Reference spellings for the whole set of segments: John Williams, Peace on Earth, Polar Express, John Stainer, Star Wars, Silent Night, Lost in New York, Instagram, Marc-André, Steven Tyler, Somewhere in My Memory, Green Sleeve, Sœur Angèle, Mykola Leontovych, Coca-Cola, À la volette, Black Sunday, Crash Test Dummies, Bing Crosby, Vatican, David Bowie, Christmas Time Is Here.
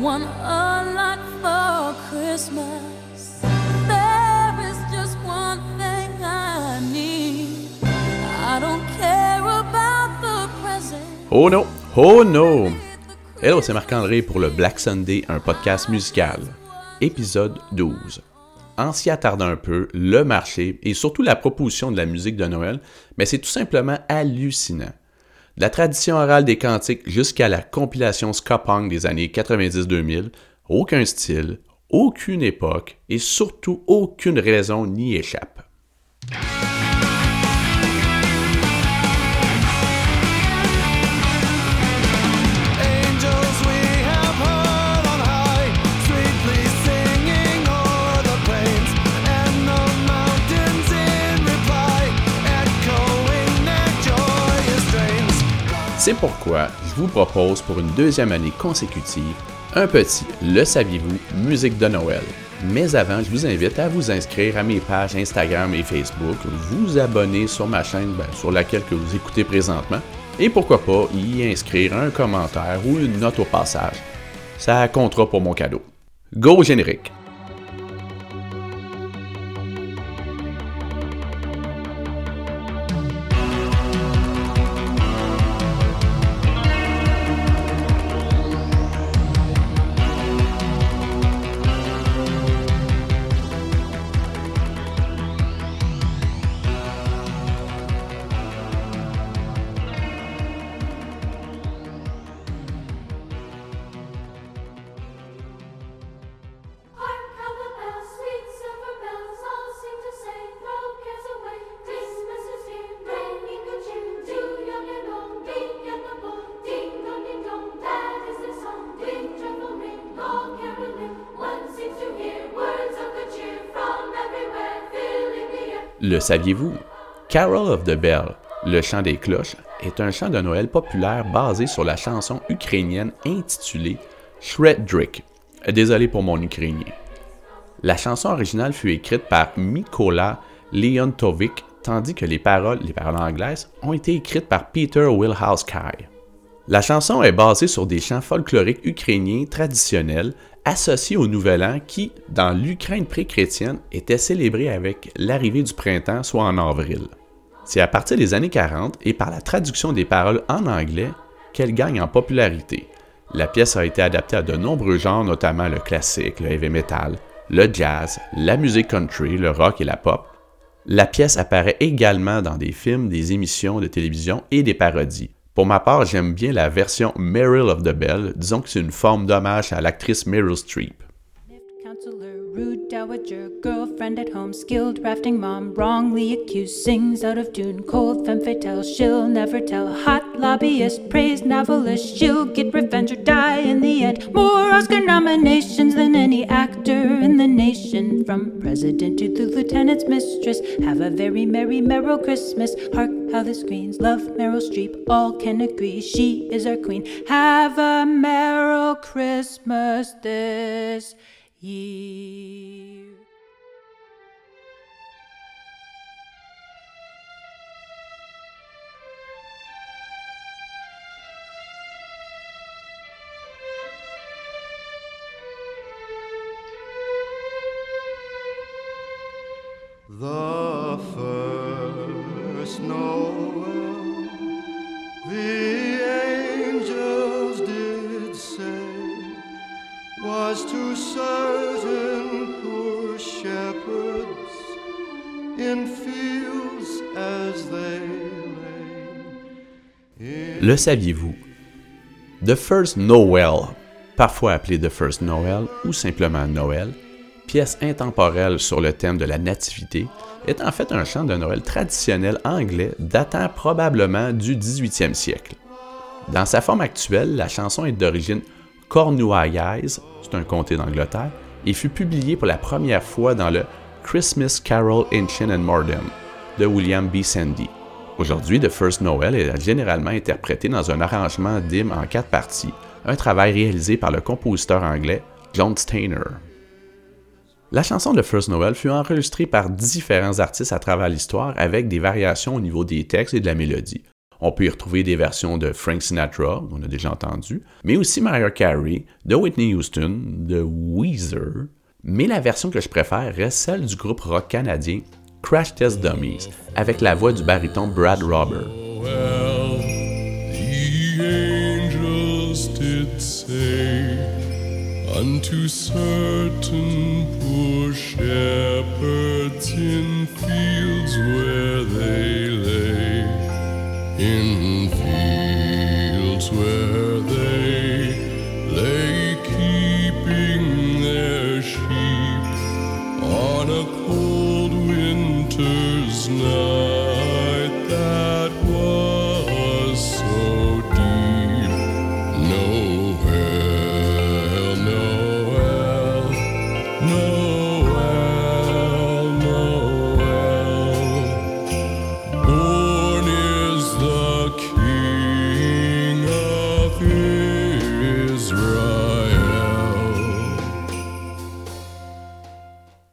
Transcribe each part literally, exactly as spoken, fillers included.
want a lot for Christmas. There is just one thing I need. I don't care about the present. Oh no! Oh no! Hello, c'est Marc-André pour le Black Sunday, un podcast musical. Épisode douze. En s'y attardant un peu, le marché et surtout la proposition de la musique de Noël, mais c'est tout simplement hallucinant. De la tradition orale des cantiques jusqu'à la compilation ska-punk des années quatre-vingt-dix deux mille, aucun style, aucune époque et surtout aucune raison n'y échappe. C'est pourquoi je vous propose pour une deuxième année consécutive un petit « Le saviez-vous? Musique de Noël ». Mais avant, je vous invite à vous inscrire à mes pages Instagram et Facebook, vous abonner sur ma chaîne ben, sur laquelle que vous écoutez présentement et pourquoi pas y inscrire un commentaire ou une note au passage. Ça comptera pour mon cadeau. Go générique! Le saviez-vous? Carol of the Bells, le chant des cloches, est un chant de Noël populaire basé sur la chanson ukrainienne intitulée Shchedryk. Désolé pour mon ukrainien. La chanson originale fut écrite par Mykola Leontovych, tandis que les paroles, les paroles anglaises, ont été écrites par Peter Wilhousky. La chanson est basée sur des chants folkloriques ukrainiens traditionnels associés au Nouvel An qui, dans l'Ukraine pré-chrétienne, étaient célébrés avec l'arrivée du printemps, soit en avril. C'est à partir des années quarante et par la traduction des paroles en anglais qu'elle gagne en popularité. La pièce a été adaptée à de nombreux genres, notamment le classique, le heavy metal, le jazz, la musique country, le rock et la pop. La pièce apparaît également dans des films, des émissions de télévision et des parodies. Pour ma part, j'aime bien la version Meryl of the Bells, disons que c'est une forme d'hommage à l'actrice Meryl Streep. Rude dowager, girlfriend at home, skilled rafting mom, wrongly accused, sings out of tune, cold femme fatale, she'll never tell, hot lobbyist, praised novelist, she'll get revenge or die in the end, more Oscar nominations than any actor in the nation, from president to the lieutenant's mistress, have a very merry Merry Christmas, hark how the screens, love Meryl Streep, all can agree, she is our queen, have a Merry Christmas this year. The first Noel, the angels did say, was to certain poor shepherds in fields as they lay. Le saviez-vous? The First Noel, parfois appelé The First Noel ou simplement Noël, pièce intemporelle sur le thème de la nativité, est en fait un chant de Noël traditionnel anglais datant probablement du dix-huitième siècle. Dans sa forme actuelle, la chanson est d'origine cornouaillaise, c'est un comté d'Angleterre, et fut publié pour la première fois dans le Christmas Carol Ancient and Modern de William B. Sandy. Aujourd'hui, The First Noel est généralement interprété dans un arrangement d'hymne en quatre parties, un travail réalisé par le compositeur anglais John Stainer. La chanson The First Noel fut enregistrée par différents artistes à travers l'histoire avec des variations au niveau des textes et de la mélodie. On peut y retrouver des versions de Frank Sinatra, qu'on a déjà entendu, mais aussi Mariah Carey, de Whitney Houston, de Weezer. Mais la version que je préfère reste celle du groupe rock canadien Crash Test Dummies, avec la voix du baryton Brad Roberts. Oh, well, the angels did say unto certain poor shepherds in fields where they lay, in fields where they lay, keeping their sheep on a cold winter's night that was so deep. Noel, Noel, Noel, Noel, born is the King of Israël.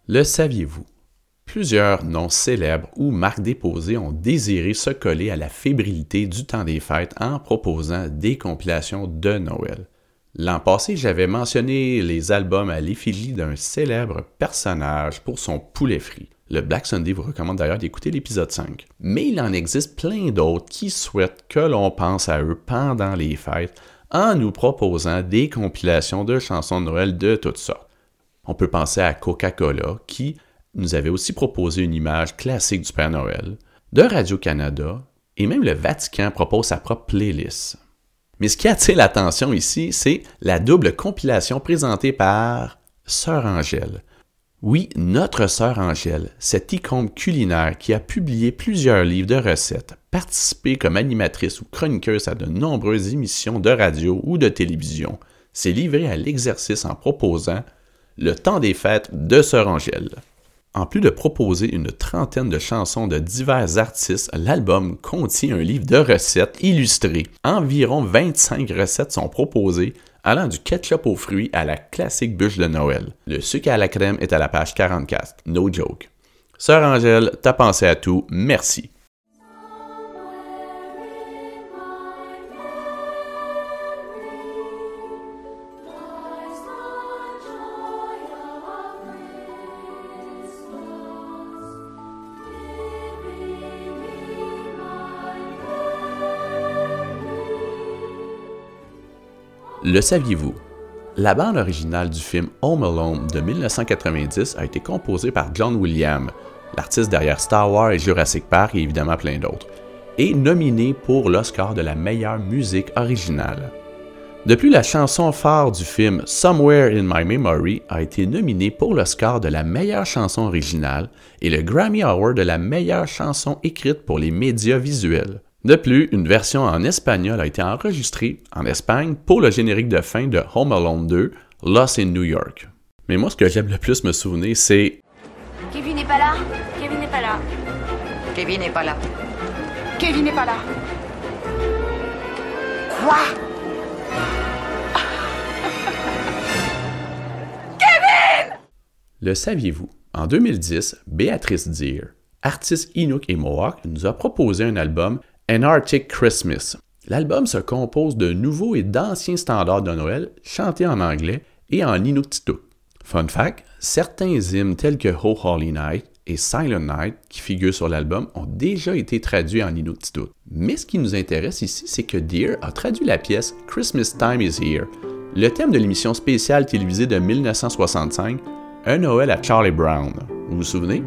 Le saviez-vous? Plusieurs noms célèbres ou marques déposées ont désiré se coller à la fébrilité du temps des fêtes en proposant des compilations de Noël. L'an passé, j'avais mentionné les albums à l'effigie d'un célèbre personnage pour son poulet frit. Le Black Sunday vous recommande d'ailleurs d'écouter l'épisode cinq. Mais il en existe plein d'autres qui souhaitent que l'on pense à eux pendant les fêtes en nous proposant des compilations de chansons de Noël de toutes sortes. On peut penser à Coca-Cola qui nous avait aussi proposé une image classique du Père Noël, de Radio-Canada, et même le Vatican propose sa propre playlist. Mais ce qui attire l'attention ici, c'est la double compilation présentée par Sœur Angèle. Oui, notre Sœur Angèle, cette icône culinaire qui a publié plusieurs livres de recettes, participé comme animatrice ou chroniqueuse à de nombreuses émissions de radio ou de télévision, s'est livrée à l'exercice en proposant le temps des fêtes de Sœur Angèle. En plus de proposer une trentaine de chansons de divers artistes, l'album contient un livre de recettes illustré. Environ vingt-cinq recettes sont proposées, allant du ketchup aux fruits à la classique bûche de Noël. Le sucre à la crème est à la page quarante-quatre. No joke. Sœur Angèle, t'as pensé à tout, merci. Le saviez-vous? La bande originale du film Home Alone de dix-neuf cent quatre-vingt-dix a été composée par John Williams, l'artiste derrière Star Wars et Jurassic Park et évidemment plein d'autres, et nominée pour l'Oscar de la meilleure musique originale. De plus, la chanson phare du film Somewhere in My Memory a été nominée pour l'Oscar de la meilleure chanson originale et le Grammy Award de la meilleure chanson écrite pour les médias visuels. De plus, une version en espagnol a été enregistrée en Espagne pour le générique de fin de Home Alone deux, Lost in New York. Mais moi, ce que j'aime le plus me souvenir, c'est... Kevin n'est pas là. Kevin n'est pas là. Kevin n'est pas là. Kevin n'est pas là. Quoi? Kevin! Le saviez-vous? En deux mille dix, Béatrice Deer, artiste Inuk et Mohawk, nous a proposé un album An Arctic Christmas. L'album se compose de nouveaux et d'anciens standards de Noël chantés en anglais et en Inuktitut. Fun fact, certains hymnes tels que Oh Holy Night et Silent Night qui figurent sur l'album ont déjà été traduits en Inuktitut. Mais ce qui nous intéresse ici, c'est que Deer a traduit la pièce Christmas Time is Here, le thème de l'émission spéciale télévisée de dix-neuf cent soixante-cinq, Un Noël à Charlie Brown. Vous vous souvenez?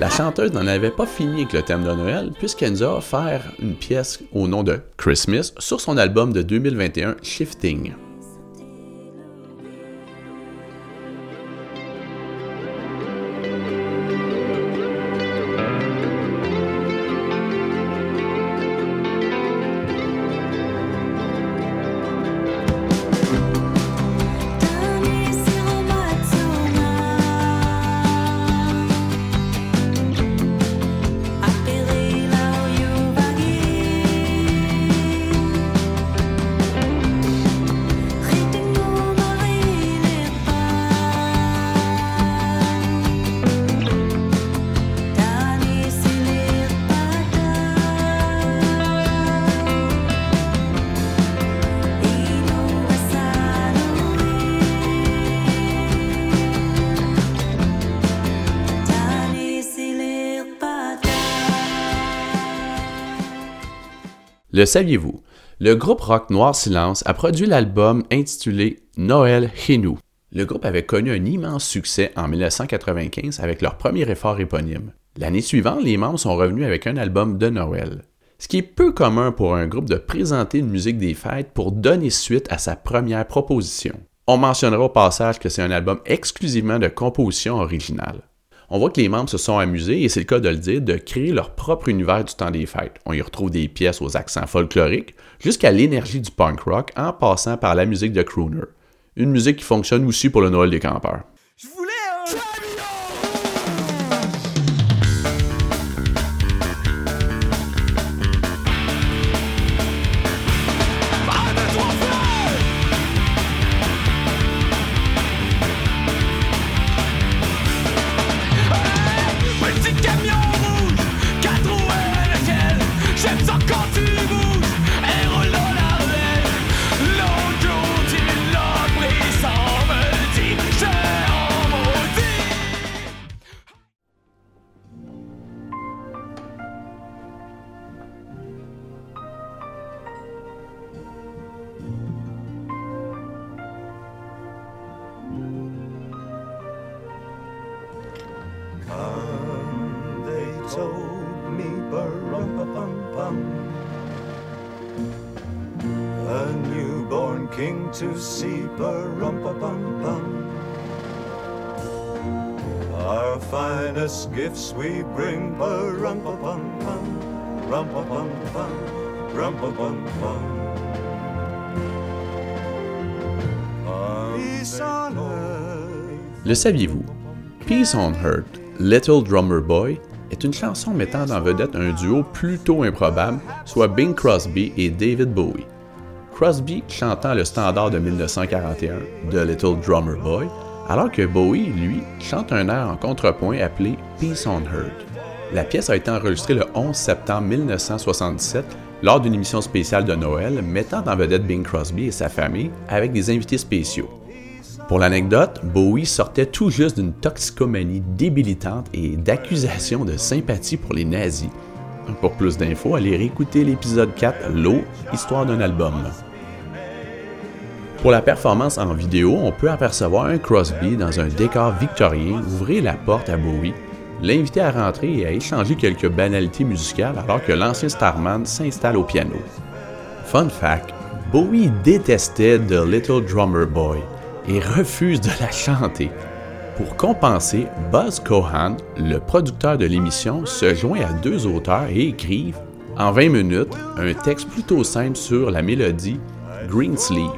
La chanteuse n'en avait pas fini avec le thème de Noël puisqu'elle nous a offert une pièce au nom de Christmas sur son album de deux mille vingt et un, Shifting. Le saviez-vous? Le groupe rock Noir Silence a produit l'album intitulé Noël chez nous. Le groupe avait connu un immense succès en dix-neuf cent quatre-vingt-quinze avec leur premier effort éponyme. L'année suivante, les membres sont revenus avec un album de Noël. Ce qui est peu commun pour un groupe de présenter une musique des fêtes pour donner suite à sa première proposition. On mentionnera au passage que c'est un album exclusivement de composition originale. On voit que les membres se sont amusés, et c'est le cas de le dire, de créer leur propre univers du temps des fêtes. On y retrouve des pièces aux accents folkloriques, jusqu'à l'énergie du punk rock en passant par la musique de crooner. Une musique qui fonctionne aussi pour le Noël des campeurs. Je voulais un camion! To see ba-rum-pa-pum-pum. Our finest gifts we bring ba-rum-pa-pum-pum, rum-pa-pum-pum, rum-pa-pum-pum. Peace on Earth. Le saviez-vous? Peace on Earth, Little Drummer Boy est une chanson mettant en vedette un duo plutôt improbable, soit Bing Crosby et David Bowie. Crosby chantant le standard de dix-neuf cent quarante et un de Little Drummer Boy, alors que Bowie, lui, chante un air en contrepoint appelé Peace on Earth. La pièce a été enregistrée le onze septembre dix-neuf cent soixante-dix-sept lors d'une émission spéciale de Noël mettant en vedette Bing Crosby et sa famille avec des invités spéciaux. Pour l'anecdote, Bowie sortait tout juste d'une toxicomanie débilitante et d'accusations de sympathie pour les nazis. Pour plus d'infos, allez réécouter l'épisode quatre, L'eau, histoire d'un album. Pour la performance en vidéo, on peut apercevoir un Crosby dans un décor victorien ouvrir la porte à Bowie, l'inviter à rentrer et à échanger quelques banalités musicales alors que l'ancien starman s'installe au piano. Fun fact, Bowie détestait The Little Drummer Boy et refuse de la chanter. Pour compenser, Buzz Cohan, le producteur de l'émission, se joint à deux auteurs et écrivent, en vingt minutes, un texte plutôt simple sur la mélodie Green Sleeve,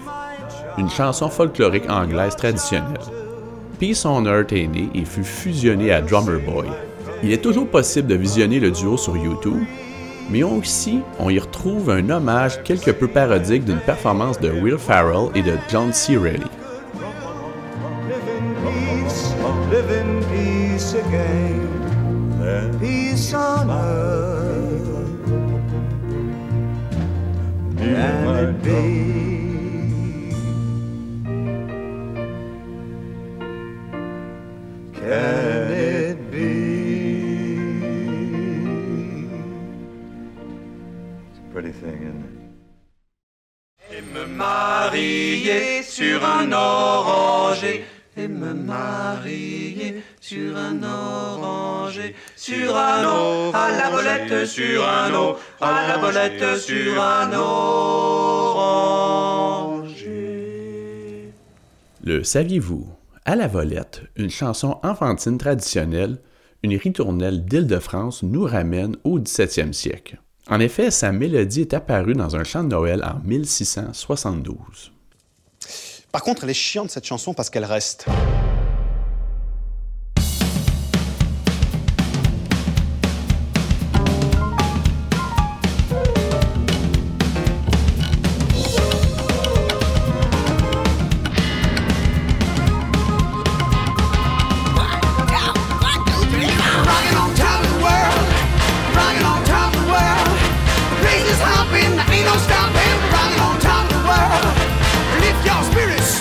une chanson folklorique anglaise traditionnelle. Peace on Earth est né et fut fusionné à Drummer Boy. Il est toujours possible de visionner le duo sur YouTube, mais aussi on y retrouve un hommage quelque peu parodique d'une performance de Will Ferrell et de John C. Reilly. Live in peace again, then peace on earth, and it be. Can it be? It's a pretty thing, isn't it? Et me marier sur un oranger. Et me marier sur un oranger, sur un eau, à la volette, sur un eau, à la volette, sur un oranger. Le saviez-vous? À la volette, une chanson enfantine traditionnelle, une ritournelle d'Île-de-France nous ramène au dix-septième siècle. En effet, sa mélodie est apparue dans un chant de Noël en mille six cent soixante-douze. Par contre, elle est chiante, cette chanson, parce qu'elle reste.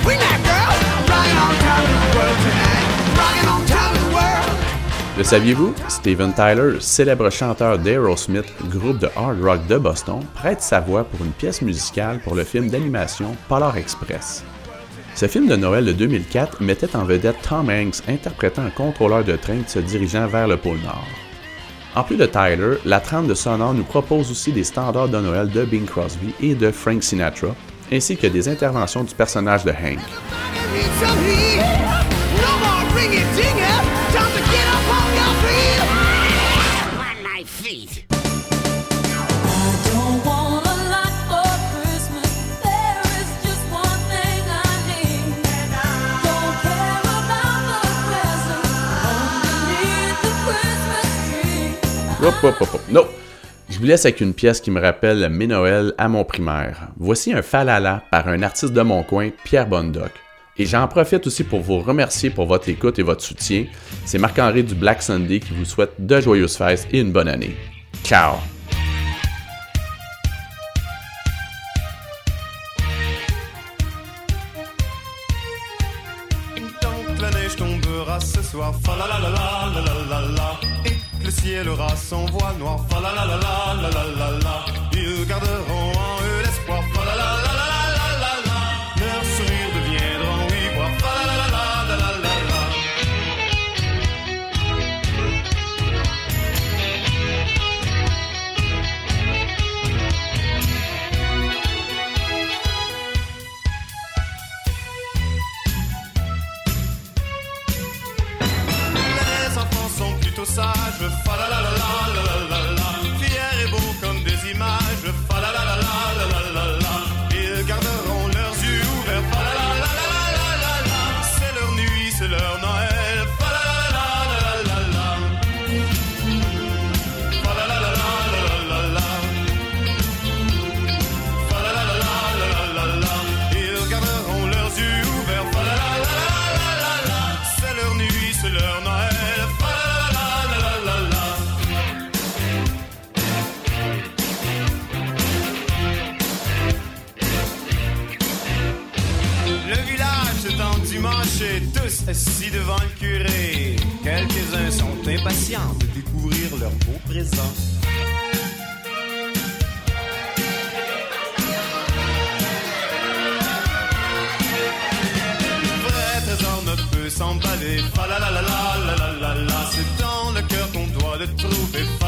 Swing that girl, right on top of the world. Le saviez-vous? Steven Tyler, célèbre chanteur d'Aerosmith, groupe de hard rock de Boston, prête sa voix pour une pièce musicale pour le film d'animation Polar Express. Ce film de Noël de deux mille quatre mettait en vedette Tom Hanks interprétant un contrôleur de train se dirigeant vers le pôle Nord. En plus de Tyler, la trame de sonore nous propose aussi des standards de Noël de Bing Crosby et de Frank Sinatra, ainsi que des interventions du personnage de Hank. Hop, hop, hop, hop. Non! Je vous laisse avec une pièce qui me rappelle mes Noëls à mon primaire. Voici un falala par un artiste de mon coin, Pierre Bondoc. Et j'en profite aussi pour vous remercier pour votre écoute et votre soutien. C'est Marc-André du Black Sunday qui vous souhaite de joyeuses fêtes et une bonne année. Ciao! Quand la neige tombera ce soir, falalalalalalalala. Le ciel aura son voile noir, fa la la la la la la la. Ils garderont en eux l'espoir, fa la la la la la la la. Leurs sourires deviendront ivoire, fa la la la la la la la. Les enfants sont plutôt sages. Fa la la la la la la la. Fiers et beaux comme des images. Fa la la la la la la la. Ils garderont leurs yeux ouverts. Fa la la la la la la la. C'est leur nuit, c'est leur Noël. Fa la la la la la la. Fa la la la la la la. Fa la la la la la la. Ils garderont leurs yeux ouverts. Fa la la la la la la. C'est leur nuit, c'est leur Noël. Dimanche, tous assis devant le curé. Quelques-uns sont impatients de découvrir leur beau présent. Le vrai trésor ne peut s'emballer. Fa la la la la la la la. C'est dans le cœur qu'on doit le trouver.